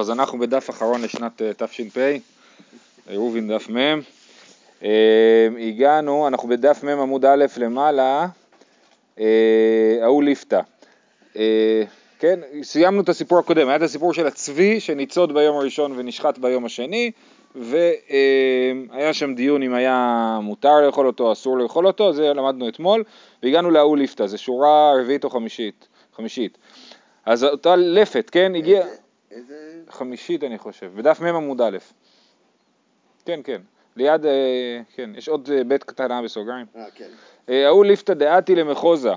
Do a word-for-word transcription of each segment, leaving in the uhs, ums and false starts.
אז אנחנו בדף אחרון לשנת תש"פ, עירובין דף מם. הגענו, אנחנו בדף מם עמוד א' למעלה, אהוליפתא. כן, סיימנו את הסיפור הקודם, היה את הסיפור של הצבי שניצוד ביום הראשון ונשחט ביום השני, והיה שם דיון אם היה מותר לאכול אותו, אסור לאכול אותו, זה למדנו אתמול, והגענו לאהוליפתא, זה שורה רביעית או חמישית, חמישית. אז אותה לפת, כן, הגיעה... חמישית אני חושב, בדף מם עמוד א', כן כן, ליד, כן, יש עוד בית קטנה בסוגריים, אה כן, אהוליפתא דעתי למחוזה,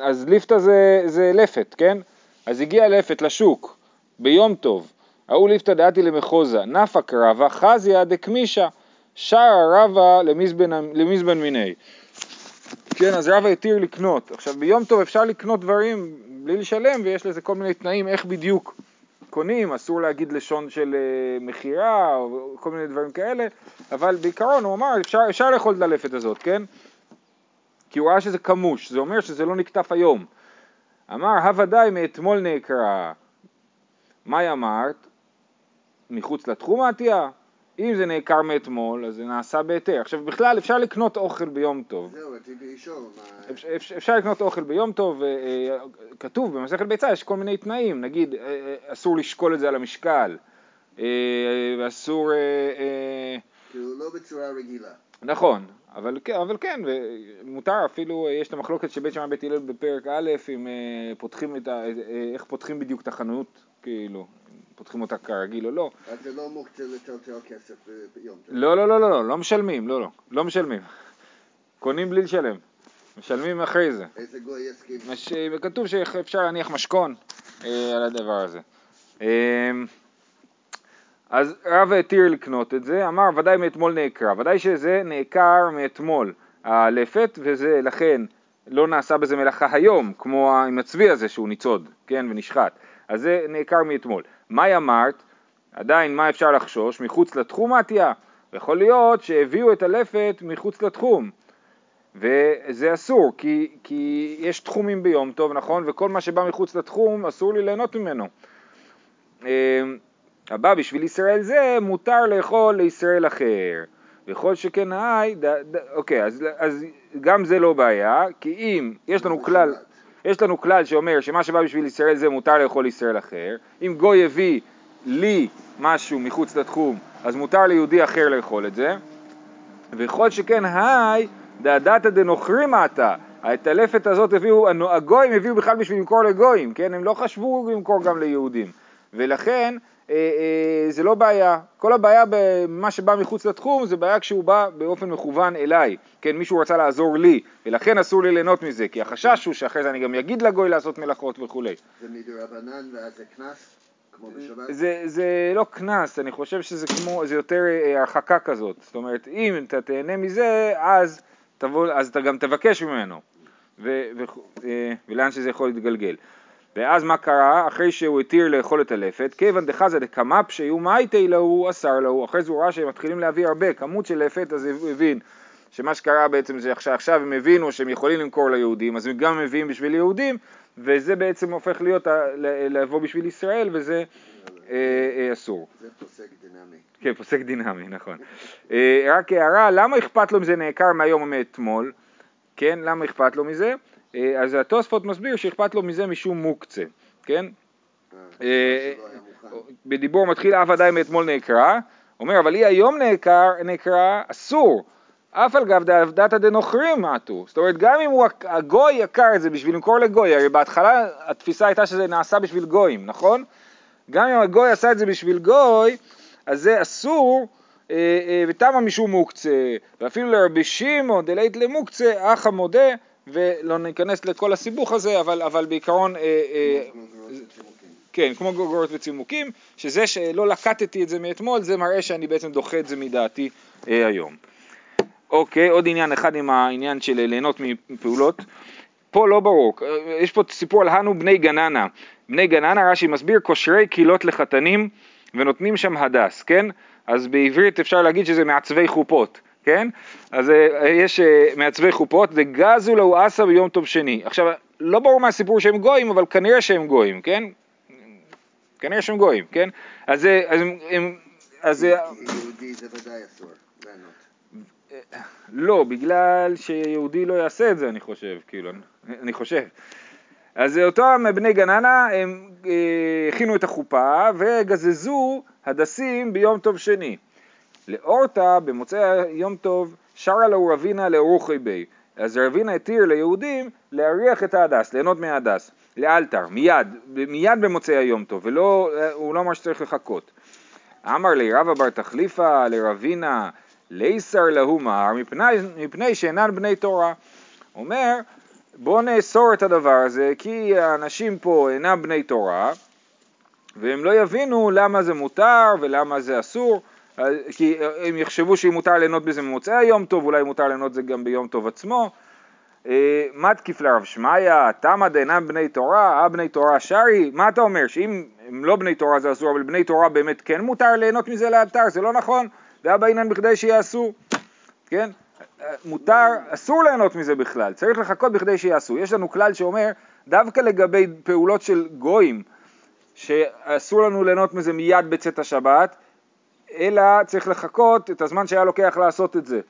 אז ליפתא זה, זה לפת, כן, אז הגיעה לפת לשוק, ביום טוב, אהוליפתא דעתי למחוזה, נפק רבא חזיה דקמישה, שער רבא למזבן מיני, כן, אז רבא התיר לקנות, עכשיו ביום טוב אפשר לקנות דברים בלי לשלם, ויש לזה כל מיני תנאים איך בדיוק, קונים, אסור להגיד לשון של מחירה, או כל מיני דברים כאלה, אבל בעיקרון הוא אמר, אפשר, אפשר לאכול את הלפת הזאת, כן? כי הוא ראה שזה כמוש, זה אומר שזה לא נקטף היום. אמר, הוודאי מאתמול נעקרה. מה אמרת? מחוץ לתחום העתייה? אם זה נעקר מאתמול, אז זה נעשה בהיתר. עכשיו, בכלל אפשר לקנות אוכל ביום טוב. זהו, אתי באישור. אפשר לקנות אוכל ביום טוב, כתוב במסכת ביצה, יש כל מיני תנאים. נגיד, אסור לשקול את זה על המשקל, ואסור... כאילו, לא בצורה רגילה. נכון, אבל כן, מותר אפילו, יש את המחלוקת שבית שמאי בית הלל בפרק א', איך פותחים בדיוק את החנות, כאילו. פותחים אותה כרגיל או לא. אז זה לא מוקצה לטלטל כסף ביום טוב. לא, לא, לא, לא, לא משלמים, לא, לא, לא משלמים. קונים בלי לשלם. משלמים אחרי זה. איזה גוי יסכים. כתוב שאפשר להניח משכון על הדבר הזה. אז רבא התיר לקנות את זה, אמר ודאי מאתמול נעקר, ודאי שזה נעקר מאתמול הלפת, וזה לכן לא נעשה בזה מלאכה היום, כמו עם הצבי הזה שהוא ניצוד, כן, ונשחט. אז זה נעקר מאתמול. מה אמרת? עדיין מה אפשר לחשוש? מחוץ לתחום העתייה. יכול להיות שהביאו את הלפת מחוץ לתחום. וזה אסור, כי, כי יש תחומים ביום טוב, נכון? וכל מה שבא מחוץ לתחום אסור לי ליהנות ממנו. הבא, בשביל ישראל זה מותר לאכול לישראל אחר. וכל שכן היי, אוקיי, אז, אז גם זה לא בעיה, כי אם יש לנו כלל... יש לנו כלל שאומר שמה שבא בשביל ישראל זה מותר לאכול ישראל אחר. אם גוי הביא לי משהו מחוץ לתחום, אז מותר ליהודי אחר לאכול את זה. וכל שכן, היי, דעדת דנוכרים אתה. ההתלפת הזאת הביאו, הגויים הביאו בכלל בשביל למכור לגויים, כן? הם לא חשבו למכור גם ליהודים. ולכן, אה, אה, זה לא בעיה. כל הבעיה במה שבא מחוץ לתחום, זה בעיה כשהוא בא באופן מכוון אליי. כן, מישהו רצה לעזור לי, ולכן אסור לי ליהנות מזה, כי החשש הוא שאחרי זה אני גם אגיד לגוי לעשות מלאכות וכו'. זה מדרבנן ואז זה קנס, כמו בשבת? זה, זה לא קנס, אני חושב שזה כמו, זה יותר הרחקה כזאת. זאת אומרת, אם אתה תהנה מזה, אז, תבוא, אז אתה גם תבקש ממנו, ו, ו, ולאן שזה יכול להתגלגל. ואז מה קרה? אחרי שהוא התיר לאכול את הלפת, כיוון דחזה דקמאפ שיהיו מייטי להו, אסר להו, אחרי זה הוא ראה שהם מתחילים להביא הרבה כמות של לפת, אז הוא הבין שמה שקרה בעצם זה שעכשיו הם הבינו שהם יכולים למכור ליהודים, אז הם גם מביאים בשביל יהודים, וזה בעצם הופך להיות לבוא בשביל ישראל, וזה אסור. זה פוסק דינמי. כן, פוסק דינמי, נכון. רק הערה, למה אכפת לו אם זה נעקר מהיום או מאתמול? כן, למה אכפת לו מזה? אז התוספות מסביר שאכפת לו מזה משום מוקצה, כן? בדיבור מתחיל אף עדיין מאתמול נעקרה, אומר אבל היא היום נעקרה אסור, אף על גב דעתא דנוכרים מעטו, זאת אומרת גם אם הגוי יקר את זה בשביל למכור לגוי, הרי בהתחלה התפיסה הייתה שזה נעשה בשביל גויים, נכון? גם אם הגוי עשה את זה בשביל גוי, אז זה אסור, ותמה משום מוקצה, ואפילו לרבי שמעון דלית למוקצה, אך המודה, ולא ניכנס לכל הסיבוך הזה, אבל, אבל בעיקרון, כן, כמו גוגרות וצימוקים, שזה שלא לקטתי את זה מאתמול, זה מראה שאני בעצם דוחה את זה מדעתי היום. אוקיי, עוד עניין אחד עם העניין של ליהנות מפעולות. פה לא ברור, יש פה סיפור על הנו בני גננה. בני גננה, רש"י מסביר, קושרי קילות לחתנים, ונותנים שם הדס, כן? אז בעברית אפשר להגיד שזה מעצבי חופות. כן? אז יש מעצבי חופות, זה גזו לו אסה ביום טוב שני. עכשיו, לא ברור מהסיפור שהם גויים, אבל כנראה שהם גויים, כן? כנראה שהם גויים, כן? אז יהודי זה ודאי אסור לענות. לא, בגלל שיהודי לא יעשה את זה, אני חושב, כאילו, אני חושב. אז אותם בני גננה, הם הכינו את החופה וגזזו הדסים ביום טוב שני. לאורתה, במוצאי יום טוב, שרה לו רבינה לאורחי בי. אז רבינה התיר ליהודים להריח את ההדס, ליהנות מההדס, לאלתר, מיד, מיד במוצאי היום טוב, ולא, הוא לא מה שצריך לחכות. אמר לי רבא בר תחליפה, לרבינה, לאיסר להומה, מפני, מפני שאינן בני תורה. אומר, בוא נאסור את הדבר הזה, כי האנשים פה אינם בני תורה, והם לא יבינו למה זה מותר ולמה זה אסור, כי הם יחשבו שאם מותר ליהנות בזה במוצאי יום טוב, אולי מותר ליהנות זה גם ביום טוב עצמו. מה תקיף לרב שמאיה, תמה דינם בני תורה, הבני תורה שרי, מה אתה אומר? שאם הם לא בני תורה זה אסור, אבל בני תורה באמת כן מותר ליהנות מזה לאלתר, זה לא נכון, והבא אינן בכדי שיעשו, כן? מותר, אסור ליהנות מזה בכלל, צריך לחכות בכדי שיעשו. יש לנו כלל שאומר, דווקא לגבי פעולות של גויים, שאסור לנו ליהנות מזה מיד בצאת השבת, אלא צריך לחכות את הזמן שהיה לוקח לעשות את זה,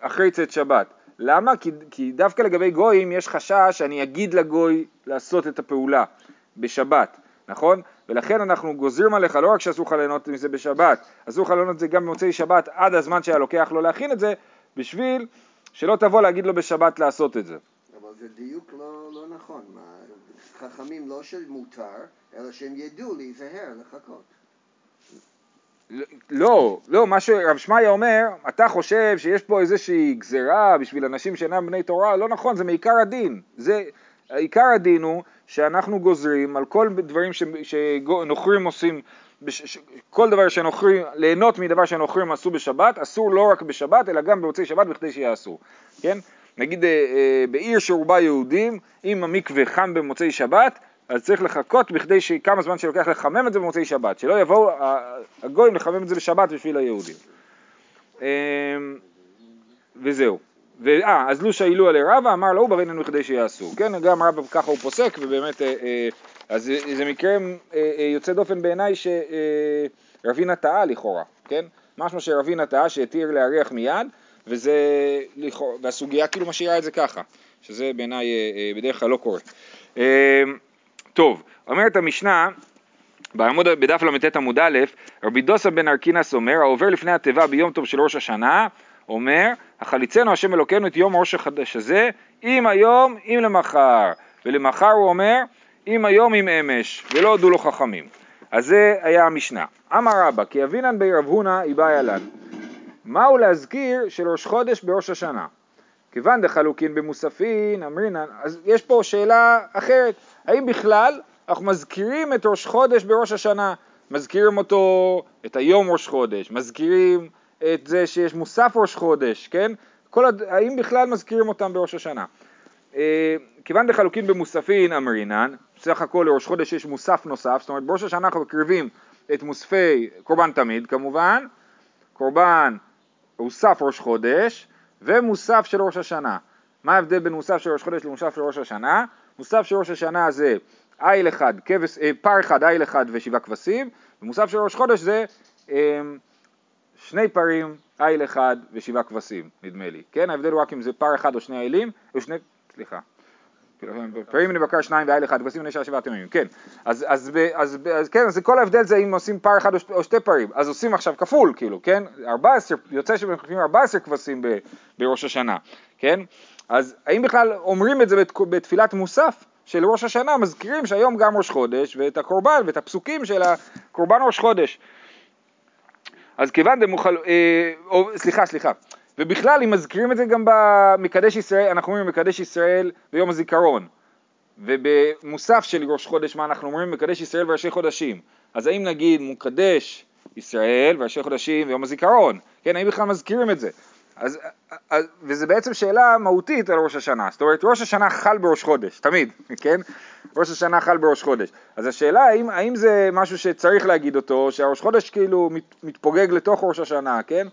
אחרי צאת שבת. למה? כי, כי דווקא לגבי גויים יש חשש שאני אגיד לגוי לעשות את הפעולה בשבת, נכון? ולכן אנחנו גוזרים עליך לא רק שאסור לך ליהנות מזה בשבת, אסור לך ליהנות זה גם במוצאי שבת עד הזמן שהיה לוקח לו להכין את זה, בשביל שלא תבוא להגיד לו בשבת לעשות את זה. אבל זה דיוק לא, לא נכון, מה? חכמים לא של מותר, אלא שהם ידעו להיזהר לחכות. לא, לא, מה שרב שמאיה אומר, אתה חושב שיש פה איזושהי גזירה בשביל אנשים שאינם בני תורה, לא נכון, זה מעיקר הדין. זה, העיקר הדין הוא שאנחנו גוזרים על כל דברים ש, שנוכרים עושים, בש, כל דבר שנוכרים, ליהנות מדבר שנוכרים עשו בשבת, אסור לא רק בשבת, אלא גם במוצאי שבת בכדי שיעשו, כן? נגיד, אה, אה, בעיר שרובה יהודים, אם המקווה חם במוצאי שבת, אז צריך לחכות בכדי שכמה זמן שלוקח לחמם את זה במוצאי שבת, שלא יבואו הגויים לחמם את זה בשבת בשביל היהודים. וזהו. ואה, אז לושה אילו עלי רבא, אמר לו, בריננו בכדי שיעשו. כן, גם רבא ככה הוא פוסק, ובאמת, אז זה מקרה יוצא דופן בעיניי שרבינה טעה לכאורה, כן? משהו שרבינה טעה שהתיר להריח מיד, וזה, והסוגיה כאילו משאירה את זה ככה, שזה בעיניי בדרך כלל לא קורה. טוב, אומרת המשנה, בעמוד, בדף למתת עמוד א', רבי דוסה בן ארקינס אומר, העובר לפני התיבה ביום טוב של ראש השנה, אומר, החליצנו השם אלוקנו את יום ראש החדש הזה, אם היום, אם למחר. ולמחר הוא אומר, אם היום, אם אמש, ולא הודו לו חכמים. אז זה היה המשנה. אמר רבא, כי אבינן בי רב הונא איבאי אלן. מהו להזכיר של ראש חודש בראש השנה? כיוון דחלוקין במוספין, אמרינן, אז יש פה שאלה אחרת. האם בכלל אנחנו מזכירים את ראש חודש בראש השנה, מזכירים אותו, את היום ראש חודש, מזכירים את זה שיש מוסף ראש חודש, כן? כל הד... האם בכלל מזכירים אותם בראש השנה? אה, כיוון דחלוקין במוספין אמרינן, בסך הכל לראש חודש יש מוסף נוסף, זאת אומרת בראש השנה אנחנו מקריבים את מוספי קורבן תמיד כמובן, קורבן מוסף ראש חודש ומוסף של ראש השנה. מה ההבדל בין מוסף של ראש חודש למוסף של ראש השנה? מוסף של ראש השנה זה איל אחד, כבש, פר אחד, איל אחד ושבעה כבשים, ומוסף של ראש חודש זה שני פרים, איל אחד ושבעה כבשים, נדמה לי. כן, ההבדל הוא רק אם זה פר אחד או שני אילים, או שני, סליחה, פרים נבקר שניים ואיל אחד, כבשים נשאר שבעה תמימים, כן. אז, אז, אז, אז, כן, אז כל ההבדל זה אם עושים פר אחד או שתי פרים, אז עושים עכשיו כפול, כאילו, כן? ארבע עשרה, יוצא שבמחפים ארבע עשרה כבשים ב, בראש השנה, כן? אז האם בכלל אומרים את זה בתפילת מוסף של ראש השנה, מזכירים שהיום גם ראש חודש, ואת הקורבן ואת הפסוקים של הקורבן ראש חודש. אז כיוון דמוחל... אה, או, סליחה, סליחה. ובכלל אם מזכירים את זה גם במקדש ישראל, אנחנו אומרים מקדש ישראל ביום הזיכרון. ובמוסף של ראש חודש מה אנחנו אומרים? מקדש ישראל וראשי חודשים. אז האם נגיד מקדש ישראל וראשי חודשים ויום הזיכרון? כן, האם בכלל מזכירים את זה? אז, אז, וזה בעצם שאלה מהותית על ראש השנה, זאת אומרת ראש השנה חל בראש חודש, תמיד, כן? ראש השנה חל בראש חודש, אז השאלה האם, האם זה משהו שצריך להגיד אותו, שהראש חודש כאילו מת, מתפוגג לתוך ראש השנה, כן?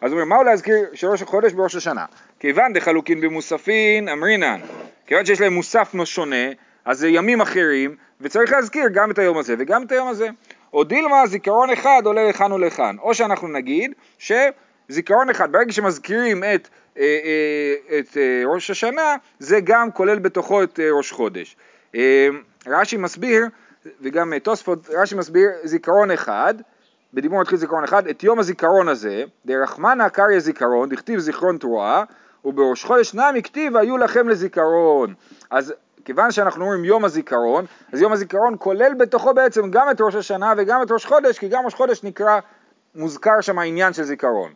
אז אומרים, מה הוא להזכיר שראש חודש בראש השנה? כיוון דחלוקין במוספין אמרינן, כיוון שיש להם מוסף שונה, אז זה ימים אחרים, וצריך להזכיר גם את היום הזה וגם את היום הזה. או דילמה, זיכרון אחד עולה לכאן ולכאן. או שאנחנו נגיד שזיכרון אחד, ברגע שמזכירים את, את ראש השנה, זה גם כולל בתוכו את ראש חודש. רשי מסביר, וגם תוספות, רשי מסביר זיכרון אחד, בדיבור מתחיל זיכרון אחד, את יום הזיכרון הזה, דרחמנה קריא זיכרון, דכתיב זיכרון תרועה, ובראש חודש נעמי כתיב היו לכם לזיכרון. אז כיוון שאנחנו אומרים יום הזיכרון, אז יום הזיכרון כולל בתוכו בעצם גם את ראש השנה וגם את ראש חודש, כי גם ראש חודש נקרא, מוזכר שם העניין של זיכרון.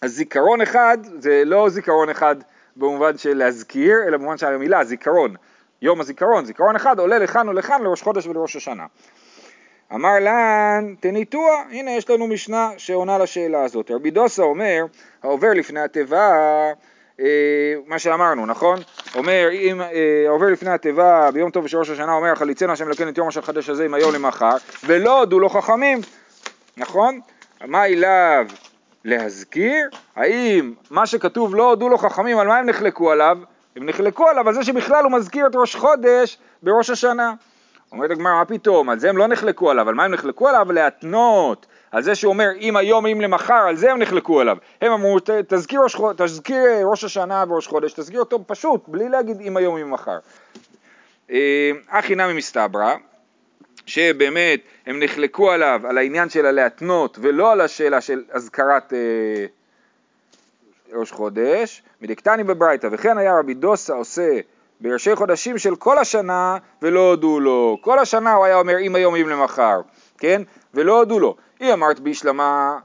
אז זיכרון אחד, זה לא זיכרון אחד במובן של להזכיר, אלא במובן של המילה, זיכרון. יום הזיכרון, זיכרון אחד עולה לכאן ולכאן, לראש חודש ולראש השנה. אמר לן, תניתוע, הנה יש לנו משנה שעונה לשאלה הזאת. רבי דוסה אומר, העובר לפני התיבה, אה, מה שאמרנו, נכון? אומר, אם אה, העובר לפני התיבה ביום טוב של ראש השנה, אומר, החליצנו השם לקן את יום השל חדש הזה עם היום למחר, ולא הודו לו חכמים, נכון? מה אליו להזכיר? האם מה שכתוב לא הודו לו חכמים, על מה הם נחלקו עליו? הם נחלקו עליו על זה שבכלל הוא מזכיר את ראש חודש בראש השנה. אומרת הגמרא, מה פתאום? על זה הם לא נחלקו עליו, על מה הם נחלקו עליו? להתנות, על זה שאומר אם היום אם למחר, על זה הם נחלקו עליו. הם אמרו, תזכיר ראש, תזכיר ראש השנה וראש חודש, תזכיר אותו פשוט, בלי להגיד אם היום אם מחר. אחי נמי מסתברא, שבאמת הם נחלקו עליו, על העניין של להתנות, ולא על השאלה של הזכרת ראש חודש, מדקתני בברייתא, וכן היה רבי דוסה עושה, בראשי חודשים של כל השנה, ולא הודו לו. כל השנה הוא היה אומר, אם היום, אם למחר, כן? ולא הודו לו. היא אמרת בישלמה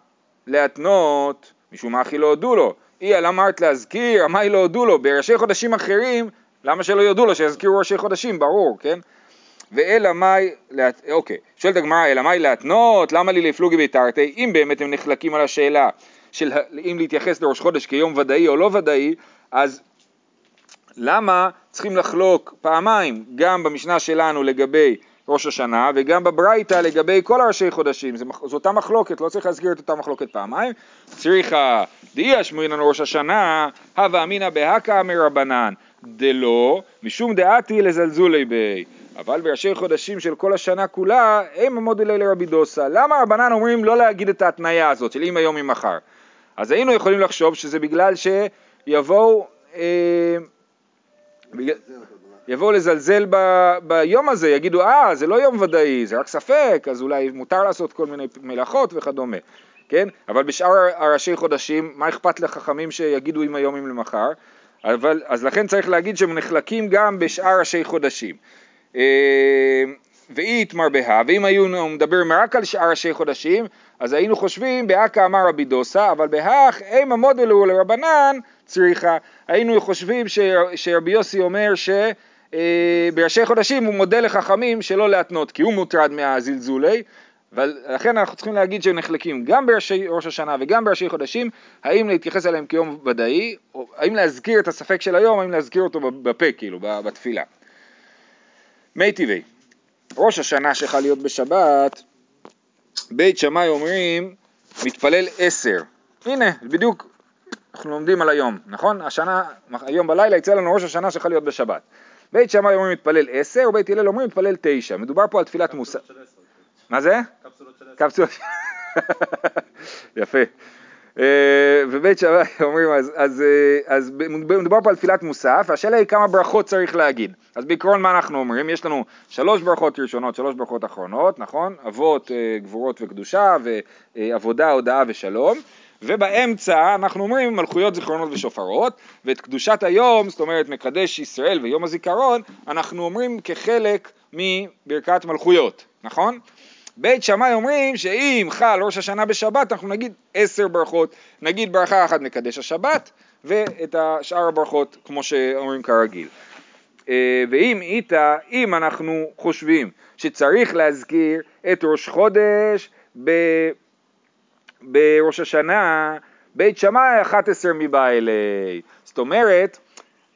להתנות, משום מה הכי לא הודו לו. היא אמרת להזכיר, מה היא לא הודו לו? בראשי חודשים אחרים, למה שלא יודו לו? שיזכירו ראשי חודשים, ברור, כן? ואלה מאי, להת... אוקיי, שואלת הגמרא, אלה מאי להתנות, למה לי לפלוגי ביתרתי? אם באמת הם נחלקים על השאלה, של אם להתייחס לראש חודש כיום ודאי או לא ודאי, אז למה צריכים לחלוק פעמיים, גם במשנה שלנו לגבי ראש השנה, וגם בברייתא לגבי כל הראשי חודשים, זו אותה מחלוקת, לא צריך להזכיר את אותה מחלוקת פעמיים, צריכה, דאי אשמרינן ראש השנה, הווה אמינא בהכא מרבנן, דלא, משום דעתי לזלזולי בי, אבל בראשי חודשים של כל השנה כולה, הם המודלי לרבי דוסה, למה רבנן אומרים לא להגיד את ההתניה הזאת, של אם היום אם מחר? אז היינו יכולים לחשוב שזה בגלל שיבואו, אה, יבואו לזלזל ב, ביום הזה, יגידו, אה, זה לא יום ודאי, זה רק ספק, אז אולי מותר לעשות כל מיני מלאכות וכדומה, כן? אבל בשאר הראשי חודשים, מה אכפת לחכמים שיגידו אם היום אם למחר? אבל, אז לכן צריך להגיד שהם נחלקים גם בשאר ראשי חודשים. ואי התמר בה, ואם היו מדברים רק על שאר ראשי חודשים, אז היינו חושבים, בהכא אמר רבי דוסה, אבל בהך, אם המודלו לרבנן, צריכה, היינו חושבים שרבי יוסי אומר שבראשי חודשים הוא מודה לחכמים שלא להתנות, כי הוא מוטרד מהזלזולי, ולכן אנחנו צריכים להגיד שהם נחלקים גם בראשי ראש השנה וגם בראשי חודשים, האם להתייחס אליהם כיום ודאי, או האם להזכיר את הספק של היום, האם להזכיר אותו בפה, כאילו, בתפילה. מי טבעי, ראש השנה שחל להיות בשבת, בית שמאי אומרים, מתפלל עשר. הנה, בדיוק, אנחנו לומדים על היום, נכון? השנה, היום בלילה יצא לנו ראש השנה שחל להיות בשבת. בית שמאי אומרים מתפלל עשר, ובית הלל אומרים מתפלל תשע. מדובר פה על תפילת מוסף. מה זה? קפסולות של עשר. קפסולות של עשר. יפה. ובית שמאי אומרים, אז, אז, אז מדובר פה על תפילת מוסף, והשאלה היא כמה ברכות צריך להגיד. אז בעיקרון מה אנחנו אומרים? יש לנו שלוש ברכות ראשונות, שלוש ברכות אחרונות, נכון? אבות, גבורות וקדושה, ועבודה, הודעה ושלום. ובאמצע אנחנו אומרים מלכויות זיכרונות ושופרות, ואת קדושת היום, זאת אומרת מקדש ישראל ויום הזיכרון, אנחנו אומרים כחלק מברכת מלכויות, נכון? בית שמאי אומרים שאם חל ראש השנה בשבת, אנחנו נגיד עשר ברכות, נגיד ברכה אחת מקדש השבת, ואת השאר הברכות כמו שאומרים כרגיל. ואם איתה, אם אנחנו חושבים שצריך להזכיר את ראש חודש בפרק, בראש השנה, בית שמאי אחת עשרה מבא אלי. זאת אומרת,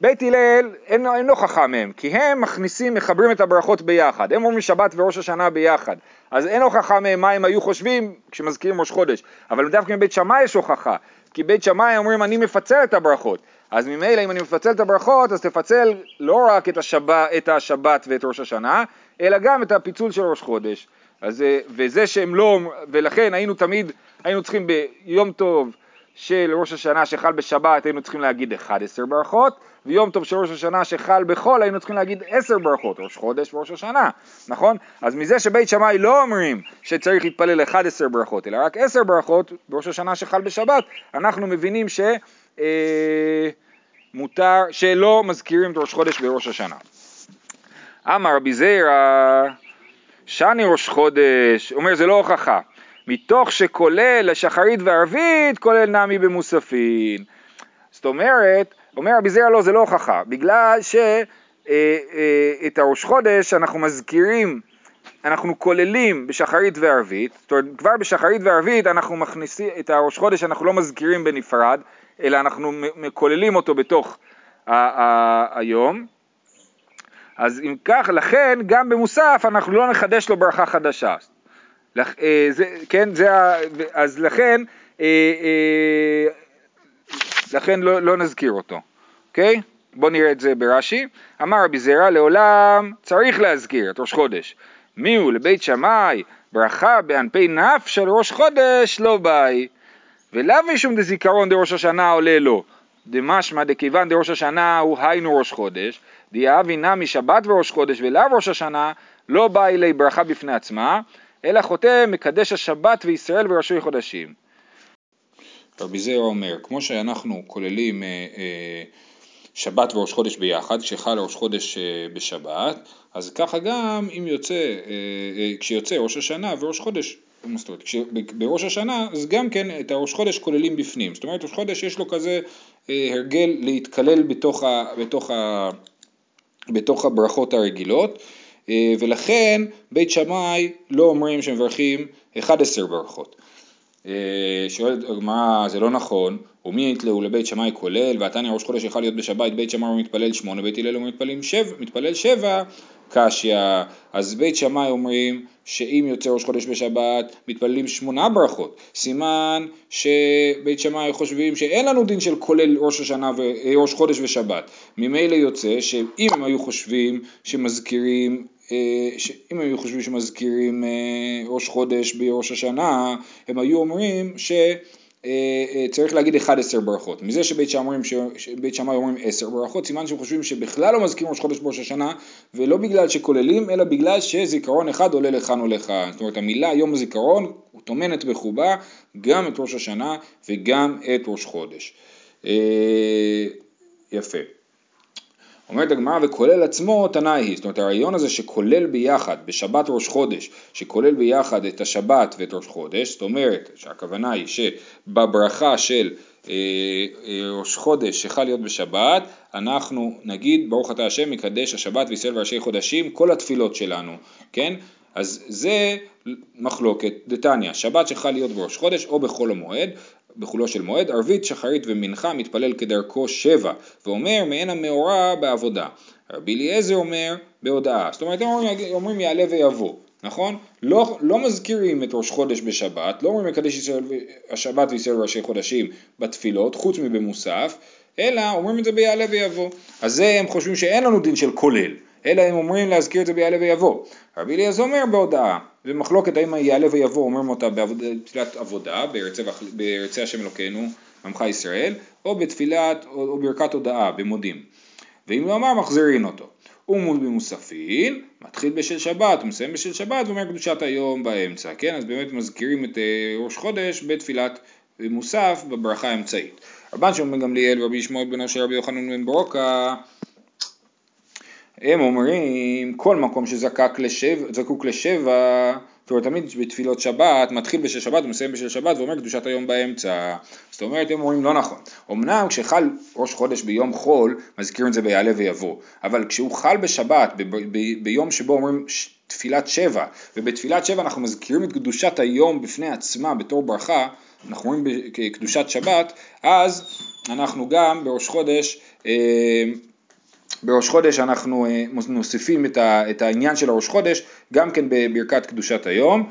בית הלל אין, אין לא חכם מהם, כי הם מכניסים, מחברים את הברכות ביחד. הם אומרים שבת וראש השנה ביחד. אז אין לא חכם מהם מה הם היו חושבים כשמזכירים ראש חודש. אבל דווקא בית שמאי יש הוכחה, כי בית שמאי אומרים אני מפצל את הברכות. אז ממילא אם אני מפצל את הברכות, אז תפצל לא רק את השבת, את השבת ואת ראש השנה, אלא גם את הפיצול של ראש חודש. אז, וזה שהם לא, ולכן היינו תמיד, היינו צריכים ביום טוב של ראש השנה שחל בשבת, היינו צריכים להגיד אחת עשרה ברכות, ויום טוב של ראש השנה שחל בחול, היינו צריכים להגיד עשר ברכות, ראש חודש וראש השנה, נכון? אז מזה שבית שמאי לא אומרים שצריך להתפלל אחת עשרה ברכות, אלא רק עשר ברכות בראש השנה שחל בשבת, אנחנו מבינים ש... מותר שלא מזכירים את ראש חודש בראש השנה. אמר רבי זרה שאני ראש חודש, אומר זה לא הוכחה, מתוך שכולל השחרית והערבית כולל נעמי במוספין. זאת אומרת, אומר רבי זרה לא, זה לא הוכחה, בגלל שאת הראש חודש אנחנו מזכירים, אנחנו כוללים בשחרית וערבית, זאת אומרת כבר בשחרית וערבית אנחנו מכניסים את הראש חודש, אנחנו לא מזכירים בנפרד, אלא אנחנו כוללים אותו בתוך היום. אז אם כך, לכן גם במוסף אנחנו לא נחדש לו ברכה חדשה. אז לכן, לכן לא נזכיר אותו. אוקיי? בואו נראה את זה ברש"י. אמר רבי זרה לעולם צריך להזכיר את ראש חודש. מיהו לבית שמאי ברכה בענפי נף של ראש חודש לא באי. ולא משום דזיכרון דראש השנה עולה לו, דמשמע דכיוון דראש השנה הוא היינו ראש חודש, דהאבי נמי שבת וראש חודש ולא ראש השנה, לא בא אלי ברכה בפני עצמה, אלא חותם מקדש השבת וישראל וראשי חודשים. רבי זרה אומר, כמו שאנחנו כוללים שבת וראש חודש ביחד, כשחל ראש חודש בשבת, אז ככה גם אם יוצא, כשיוצא ראש השנה וראש חודש, זאת אומרת, בראש השנה, אז גם כן את הראש חודש כוללים בפנים, זאת אומרת, ראש חודש יש לו כזה הרגל להתקלל בתוך, ה, בתוך, ה, בתוך הברכות הרגילות, ולכן בית שמאי לא אומרים שמברכים אחת עשרה ברכות. שואלת מה זה לא נכון, ומי יתלאו לבית שמאי כולל, והתניא ראש חודש יכל להיות בשבת, בית שמאי הוא מתפלל שמונה, בית הלל הוא מתפלל שבע, קשיא. אז בית שמאי אומרים שאם יוצא ראש חודש בשבת מתפללים שמונה ברכות, סימן שבית שמאי חושבים שאין לנו דין של כולל ראש השנה וראש חודש ושבת, ממילא יוצא שאם הם היו חושבים שמזכירים שאם היו חושבים שמזכירים ראש חודש בראש השנה, הם היו אומרים שצריך להגיד אחת עשרה ברכות. מזה שבית שמאי אומרים, שבית שמאי אומרים עשר ברכות, סימן שהם חושבים שבכלל לא מזכירים ראש חודש בראש השנה, ולא בגלל שכוללים, אלא בגלל שזיכרון אחד עולה לכאן או לכאן. זאת אומרת, המילה יום הזיכרון, הוא תומנת בחובה גם את ראש השנה וגם את ראש חודש. יפה. אומרת הגמרא וכולל עצמו תנאי, זאת אומרת הרעיון הזה שכולל ביחד בשבת ראש חודש, שכולל ביחד את השבת ואת ראש חודש, זאת אומרת שהכוונה היא שבברכה של אה, אה, ראש חודש שחל להיות בשבת, אנחנו נגיד ברוך אתה השם מקדש השבת וישראל וראשי חודשים, כל התפילות שלנו, כן? אז זה מחלוקת דתניא, שבת שחל להיות בראש חודש או בחול המועד, בחולו של מועד, ערבית, שחרית ומנחה מתפלל כדרכו שבע, ואומר מעין המאורע בעבודה. רבי ליאזר אומר בהודעה, זאת אומרת, הם אומרים, אומרים יעלה ויבוא, נכון? לא, לא מזכירים את ראש חודש בשבת, לא אומרים מקדש ישראל, השבת וישראל וראשי חודשים בתפילות, חוץ מבמוסף, אלא אומרים את זה ביעלה ויבוא. אז זה הם חושבים שאין לנו דין של כולל, אלא הם אומרים להזכיר את זה ביעלה ויבוא. רבי ליאזר אומר בהודעה, ומחלוקת האם יעלה ויבוא, אומרים אותה בתפילת עבודה, ברצי השם אלוקינו, ממך ישראל, או בתפילת, או ברכת הודעה, במודים. ואם הוא אמר, מחזירים אותו. ומוספין, מתחיל בשל שבת, הוא מסיים בשל שבת, ואומר קדושת היום באמצע, כן? אז באמת מזכירים את ראש חודש בתפילת מוסף, בברכה האמצעית. רבן שמואל בן גמליאל, רבי ישמעאל בן אלישע, רבי יוחנן בן ברוקה, הם אומרים, כל מקום שזקוק לשבע, זקוק לשבע, זאת אומרת, תמיד בתפילות שבת, מתחיל בשל שבת ומסיים בשל שבת, ואומר קדושת היום באמצע. זאת אומרת, הם אומרים, לא נכון. אמנם כשחל ראש חודש ביום חול, מזכירים את זה ביעלה ויבוא. אבל כשהוא חל בשבת, ב- ב- ב- ביום שבו אומרים תפילת שבע, ובתפילת שבע אנחנו מזכירים את קדושת היום בפני עצמה, בתור ברכה, אנחנו אומרים ב- קדושת שבת, אז אנחנו גם בראש חודש, אה, בראש חודש אנחנו מוסיפים את העניין של הראש חודש, גם כן בברכת קדושת היום.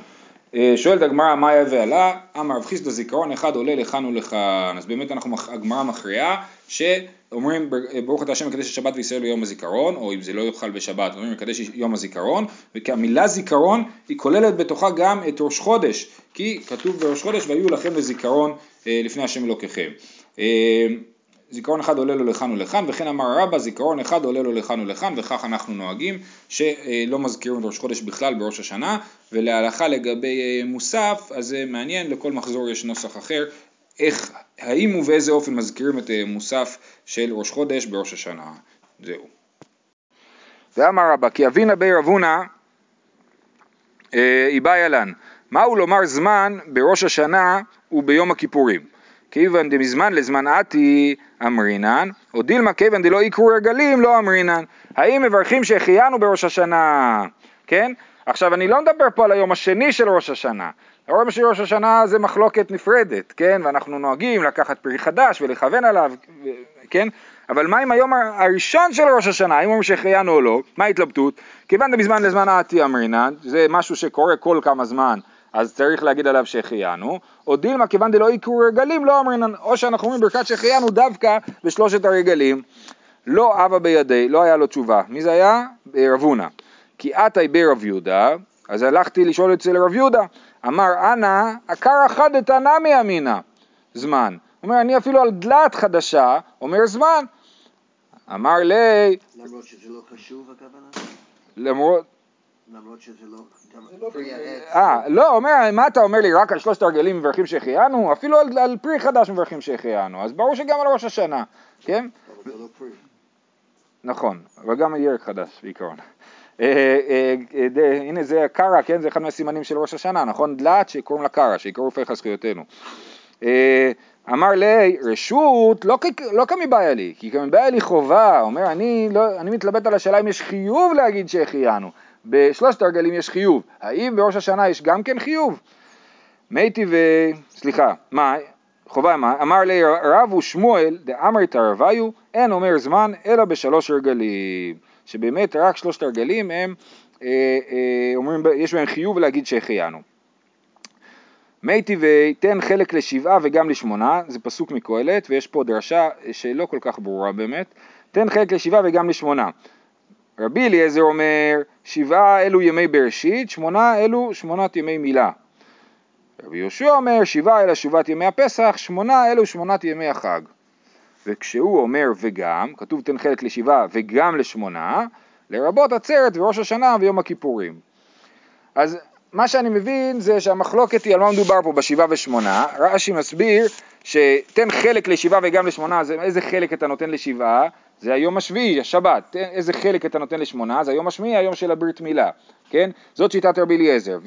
שואלת הגמרא מה היה ועלה, אמר רב חיסדה זיכרון אחד עולה לכאן ולכאן. אז באמת אנחנו, הגמרא מכריעה שאומרים ברוך אתה השם מקדש השבת וישראל ביום הזיכרון, או אם זה לא יוכל בשבת אומרים מקדש יום הזיכרון, וכי המילה זיכרון היא כוללת בתוכה גם את ראש חודש, כי כתוב בראש חודש והיו לכם לזיכרון לפני השם אלוקיכם. זיכרון אחד עולה לו לכאן ולכאן, וכן אמר רבא זיכרון אחד עולה לו לכאן ולכאן, וכך אנחנו נוהגים שלא מזכירים ראש חודש בכלל בראש השנה. ולהלכה לגבי מוסף, אז זה מעניין, לכל מחזור יש נוסח אחר, איך, האם ובאיזה אופן מזכירים את מוסף של ראש חודש בראש השנה. זהו. ואמר רבא כי אבינה בי רבונה היא באה ילן, מהו לומר זמן בראש השנה וביום הכיפורים? כיוון דמזמן לזמן עתי אמרינן, או דילמה כיוון דלא יקרו רגלים לא אמרינן. האם מברכים שהחיינו בראש השנה? כן? עכשיו אני לא מדבר פה על היום השני של ראש השנה. היום השני של ראש השנה זה מחלוקת נפרדת, כן? ואנחנו נוהגים לקחת פרי חדש ולכוון עליו, כן? אבל מה עם היום הראשון של ראש השנה? האם אומרים שהחיינו או לא? מה ההתלבטות? כיוון דמזמן לזמן עתי אמרינן, זה משהו שקורה כל כמה זמן, אז צריך להגיד עליו שהחיינו, או דילמה כיוון דלא יקרו רגלים, לא אמרינן, או שאנחנו אומרים ברכת שהחיינו דווקא בשלושת הרגלים. לא אבא בידי, לא היה לו תשובה. מי זה היה? רבונה. כי עתי ברב יהודה, אז הלכתי לשאול אצל רב יהודה, אמר אנא, עקר אחד את הנמי אמינה, זמן. אומר, אני אפילו על דלת חדשה, אומר זמן. אמר לי... למרות שזה לא חשוב הכוונה? למרות... למרות שזה לא... אה, לא, אומר, מה אתה אומר לי, רק על שלושת הרגלים מברכים שהחיינו? אפילו על, על פרי חדש מברכים שהחיינו, אז ברור שגם על ראש השנה, כן? אבל זה לא פרי. נכון, אבל גם ירק חדש בעיקרון. אה, אה, אה, הנה זה קרה, כן? זה אחד מהסימנים של ראש השנה, נכון? דלת שקוראים לה קרה, שיקראו פרח זכויותינו. אה, אמר לי, רשות, לא, לא כמבעיה לי, כי כמבעיה לי חובה, אומר, אני, לא, אני מתלבט על השאלה אם יש חיוב להגיד שהחיינו. בשלושת הרגלים יש חיוב, האם בראש השנה יש גם כן חיוב? מייתי ו... סליחה, מה? חובה מה? אמר לי רב ושמואל, דאמרית הרוויו, אין אומר זמן, אלא בשלוש הרגלים, שבאמת רק שלושת הרגלים הם, אה, אה, אומרים, יש בהם חיוב להגיד שהחיינו. מייתי ותן חלק לשבעה וגם לשמונה, זה פסוק מקוהלת, ויש פה דרשה שלא כל כך ברורה באמת, תן חלק לשבעה וגם לשמונה. רבי ליאזר אומר, שבעה אלו ימי בראשית, שמונה אלו שמונת ימי מילה. רבי יהושע אומר, שבעה אלו שבעת ימי הפסח, שמונה אלו שמונת ימי החג. וכשהוא אומר וגם, כתוב תן חלק לשבעה וגם לשמונה, לרבות עצרת וראש השנה ויום הכיפורים. אז מה שאני מבין זה שהמחלוקת היא על מה מדובר פה בשבעה ושמונה, רש"י מסביר שתן חלק לשבעה וגם לשמונה, זה איזה חלק אתה נותן לשבעה? זה היום השביעי, השבת, איזה חלק אתה נותן לשמונה, זה היום השמיעי, היום של הברית מילה, כן? זאת שיטת רבי ליאזר,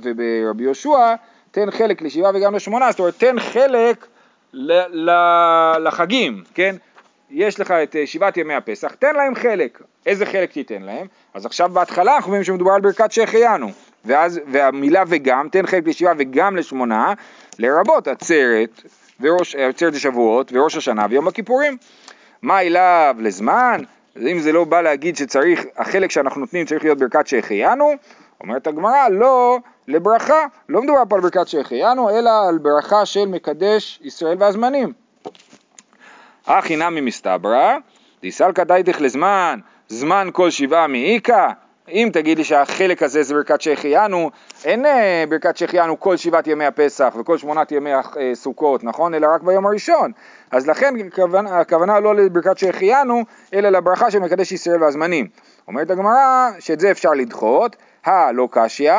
וברבי יהושע, תן חלק לשבעה וגם לשמונה, זאת אומרת, תן חלק ל- ל- לחגים, כן? יש לך את שבעת ימי הפסח, תן להם חלק, איזה חלק תיתן להם? אז עכשיו בהתחלה אנחנו רואים שמדובר על ברכת שהחיינו, ואז, והמילה וגם, תן חלק לשבעה וגם לשמונה, לרבות עצרת, וראש, עצרת השבועות, וראש השנה ויום הכיפורים. מה אליו לזמן? אם זה לא בא להגיד שצריך, החלק שאנחנו נותנים צריך להיות ברכת שהחיינו, אומרת הגמרא, לא לברכה, לא מדובר פה על ברכת שהחיינו, אלא על ברכה של מקדש ישראל והזמנים. אך הנה ממסתברא, דיסלקא דייתך לזמן, זמן כל שבעה מעיקה, אם תגיד לי שהחלק הזה זה ברכת שהחיינו, אין ברכת שהחיינו כל שבעת ימי הפסח וכל שמונת ימי הסוכות, נכון? אלא רק ביום הראשון. אז לכן הכוונה לא לברכת שהחיינו, אלא לברכה של מקדש ישראל והזמנים. אומרת הגמרא שאת זה אפשר לדחות, הלא קשיא,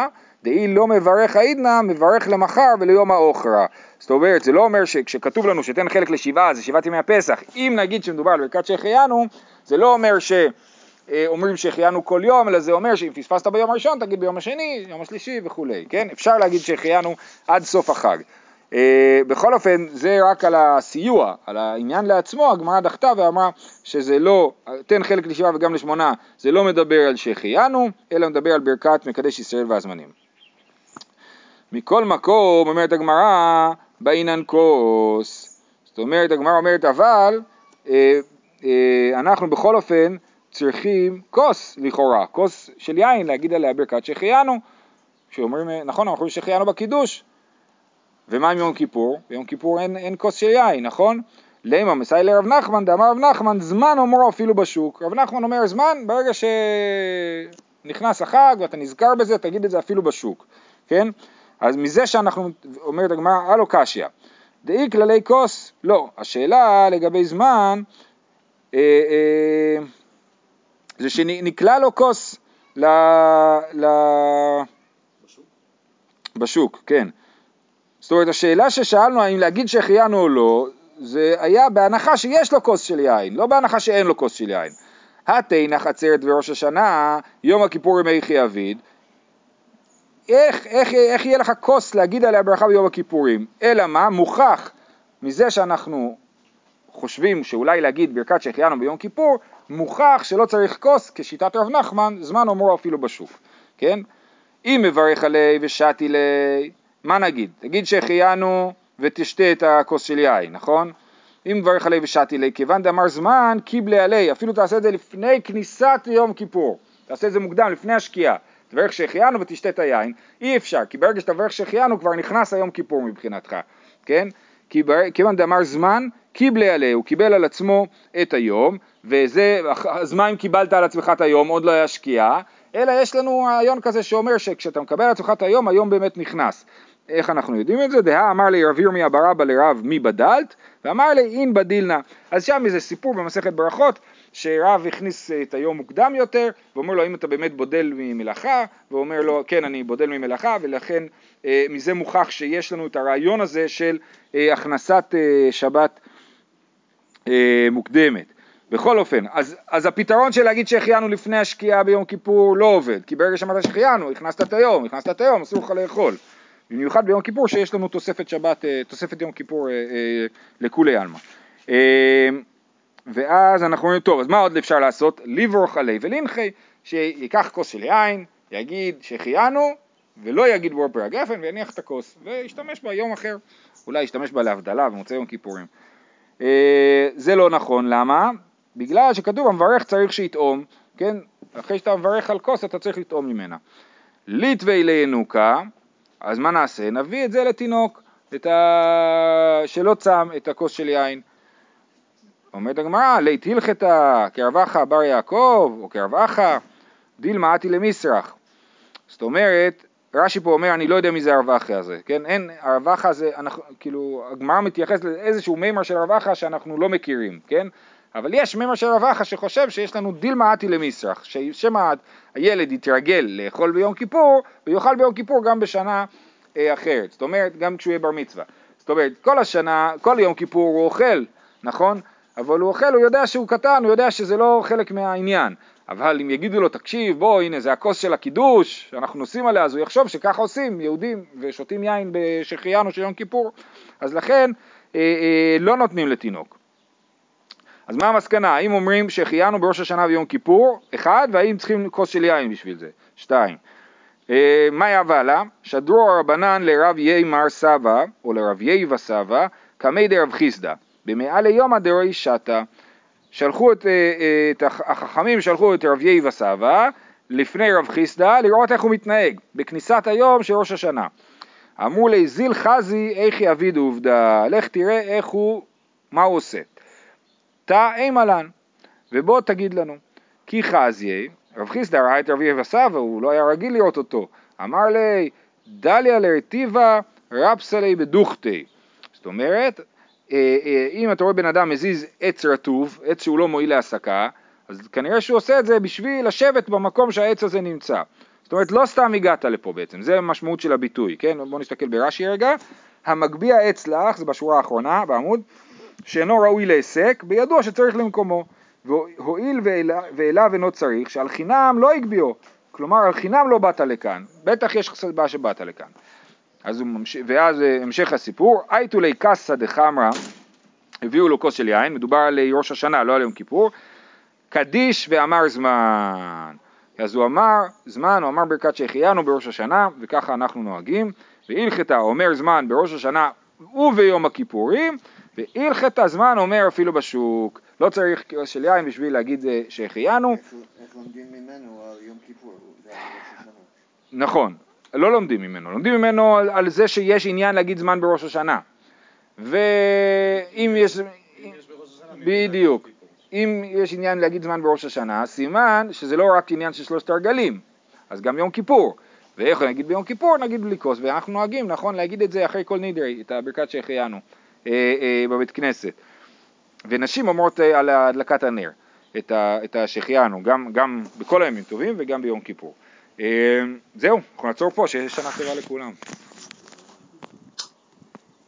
דאי לא מברך העידנה, מברך למחר וליום האוכרה. זאת אומרת, זה לא אומר שכשכתוב לנו שתן חלק לשבעה, זה שבעת ימי הפסח, אם נגיד שמדובר על ברכת שהחיינו, זה לא אומר ש... אומרים שהחיינו כל יום, אלא זה אומר שאם פספסת ביום הראשון, תגיד ביום השני, יום השלישי וכולי, כן? אפשר להגיד שהחיינו עד סוף החג. בכל אופן, זה רק על הסיוע, על העניין לעצמו, הגמרא דחתה ואמרה שזה לא, תן חלק לשבעה וגם לשמונה, זה לא מדבר על שהחיינו, אלא מדבר על ברכת מקדש ישראל והזמנים. מכל מקום, אומרת הגמרא, באינן כוס. זאת אומרת, הגמרא אומרת, אבל, אנחנו בכל אופן, צריכים כוס לכאורה, כוס של יין, להגיד עליה ברכת שהחיינו, שאומרים, נכון, אנחנו שחיינו בקידוש, ומה עם יום כיפור? ביום כיפור אין, אין כוס של יין, נכון? למה, מסייל לרב נחמן, דאמר רב נחמן, זמן אומרו אפילו בשוק. רב נחמן אומר זמן, ברגע שנכנס החג ואתה נזכר בזה, תגיד את זה אפילו בשוק, כן? אז מזה שאנחנו, אומרת הגמרא, אלו קשיא, דאי כללי כוס, לא, השאלה לגבי זמן, אה, אה, זה שנקלע לו כוס ל, ל... בשוק? בשוק, כן. זאת אומרת, השאלה ששאלנו, האם להגיד שהחיינו או לא, זה היה בהנחה שיש לו כוס של יין, לא בהנחה שאין לו כוס של יין. התינה חצרת וראש השנה, יום הכיפור ימי חייביד, איך, איך, איך יהיה לך כוס להגיד עליה ברכה ביום הכיפורים? אלא מה? מוכח מזה שאנחנו חושבים שאולי להגיד ברכת שהחיינו ביום כיפור, מוכח שלא צריך כוס, כשיטת רב נחמן, זמן אומרו אפילו בשוק, כן? אם מברך עלי ושתי לי, מה נגיד? תגיד שהחיינו ותשתה את הכוס של יין, נכון? אם מברך עלי ושתי לי, כיוון דאמר זמן, קיבלי עלי, אפילו תעשה את זה לפני כניסת יום כיפור, תעשה את זה מוקדם, לפני השקיעה, תברך שהחיינו ותשתה את היין, אי אפשר, כי ברגע שתברך שהחיינו, כבר נכנס היום כיפור מבחינתך, כן? כיוון דאמר זמן, קיבלי עלי, הוא קיבל על עצמו את היום, וזה, אז מה אם קיבלת על עצמך את היום, עוד לא היה שקיעה, אלא יש לנו העיון כזה שאומר שכשאתה מקבל על עצמך את היום, היום באמת נכנס. איך אנחנו יודעים את זה? דהה אמר לי רב ירמיה ברבא לרב מי בדלת, ואמר לי אין בדילנה. אז שם איזה סיפור במסכת ברכות, שרב הכניס את היום מוקדם יותר, ואומר לו, האם אתה באמת בודל ממלאכה? ואומר לו, כן, אני בודל ממלאכה, ולכן אה, מזה מוכח שיש לנו את הרעיון הזה של אה, הכנסת אה, שבת אה, מוקדמת. בכל אופן, אז, אז הפתרון של להגיד שהחיינו לפני השקיעה ביום כיפור לא עובד, כי ברגע שמעת שהחיינו, הכנסת את היום, הכנסת את היום, אסור לך לאכול. במיוחד ביום כיפור שיש לנו תוספת שבת, תוספת יום כיפור אה, אה, לכולי עלמא. אה, ואז אנחנו אומרים, טוב, אז מה עוד אפשר לעשות? לברוך עלי ולנחי, שיקח כוס של יין, יגיד שהחיינו, ולא יגיד בו פרי הגפן, ויניח את הכוס, וישתמש בה יום אחר. אולי ישתמש בה להבדלה ומוצא יום כיפורים. אה, זה לא נכון, למה? בגלל שכתוב, המברך צריך שיתאום, כן? אחרי שאתה מברך על כוס, אתה צריך לתאום ממנה. ליטווי לינוקה, אז מה נעשה? נביא את זה לתינוק, את ה... שלא צם, את הכוס של יין. אומרת הגמרא, לית הלכתה, כרבחה בר יעקב, או כרבחה, דילמה אתי למשרח. זאת אומרת, רשי פה אומר, אני לא יודע מי זה הרבחה הזה, כן? אין, הרבחה הזה, אנחנו, כאילו, הגמרא מתייחס לאיזשהו מימר של הרבחה שאנחנו לא מכירים, כן? אבל יש מימר של רבחה שחושב שיש לנו דילמה אתי למשרח, ששמה הילד יתרגל לאכול ביום כיפור, ויאכל ביום כיפור גם בשנה אה, אחרת, זאת אומרת, גם כשהוא יהיה בר מצווה. זאת אומרת, כל השנה, כל יום כיפור הוא אוכל, נכון? אבל הוא אוכל, הוא יודע שהוא קטן, הוא יודע שזה לא חלק מהעניין. אבל אם יגידו לו, תקשיב, בוא, הנה, זה הכוס של הקידוש, שאנחנו נוסעים עליה, אז הוא יחשוב שככה עושים יהודים ושותים יין בשחיינו של יום כיפור. אז לכן, אה, אה, לא נותנים לתינוק. אז מה המסקנה? האם אומרים שהחיינו בראש השנה ויום כיפור? אחד, והאם צריכים כוס של יין בשביל זה? שתיים. אה, מה יעבה לה? שדרו הרבנן לרב יאי מר סבא, או לרב יאי וסבא, כמי דרב חיסדה. במאה ליום הדרוי שטה, שלחו את, את החכמים, שלחו את רב יאי וסבא, לפני רב חיסדה, לראות איך הוא מתנהג, בכניסת היום של ראש השנה. אמרו לי, זיל חזי, איך יעביד עובדה, לך תראה איך הוא, מה הוא עושה. תא אימה לן, ובוא תגיד לנו, כי חזי, רב חיסדה ראה את רב יאי וסבא, הוא לא היה רגיל לראות אותו, אמר לי, דליה לרטיבה, רפסלי בדוכתי. זאת אומרת, אם אתה רואה בן אדם מזיז עץ רטוב, עץ שהוא לא מועיל להסקה, אז כנראה שהוא עושה את זה בשביל לשבת במקום שהעץ הזה נמצא. זאת אומרת, לא סתם הגעת לפה בעצם, זה המשמעות של הביטוי, כן? בואו נסתכל ברש"י רגע. המגביה עץ לאח, זה בשורה האחרונה, בעמוד, שאינו ראוי להיסק, בידוע שצריך למקומו, והואיל ואליו אינו צריך, שעל חינם לא הגביאו, כלומר, על חינם לא באת לכאן, בטח יש סיבה שבאת לכאן. אז ממשיך, ואז המשך הסיפור, הייתו לי קסא דחמרא, הביאו לו כוס של יין, מדובר על ראש השנה, לא על יום כיפור, קדיש ואמר זמן, אז הוא אמר זמן, הוא אמר ברכת שהחיינו בראש השנה, וככה אנחנו נוהגים, והלכתה אומר זמן בראש השנה וביום הכיפורים, והלכתה זמן אומר אפילו בשוק, לא צריך כוס של יין בשביל להגיד שהחיינו. איך לומדים ממנו על יום כיפור? נכון. לא לומדים ממנו, לומדים ממנו על, על זה שיש עניין להגיד זמן בראש השנה. ואם יש, אם יש בראש השנה, בדיוק, אם יש עניין להגיד זמן בראש השנה, סימן שזה לא רק עניין של שלושת הרגלים, אז גם יום כיפור. ואיך נגיד ביום כיפור? נגיד בלי כוס, ואנחנו נוהגים, נכון, להגיד את זה אחרי כל נדרי, את הברכת שהחיינו אה, אה, בבית כנסת. ונשים אומרות אה, על הדלקת הנר, את, ה, את השחיינו, גם, גם בכל הימים טובים וגם ביום כיפור. אה, זהו, אנחנו נעצור פה, שיש שנה טובה לכולם.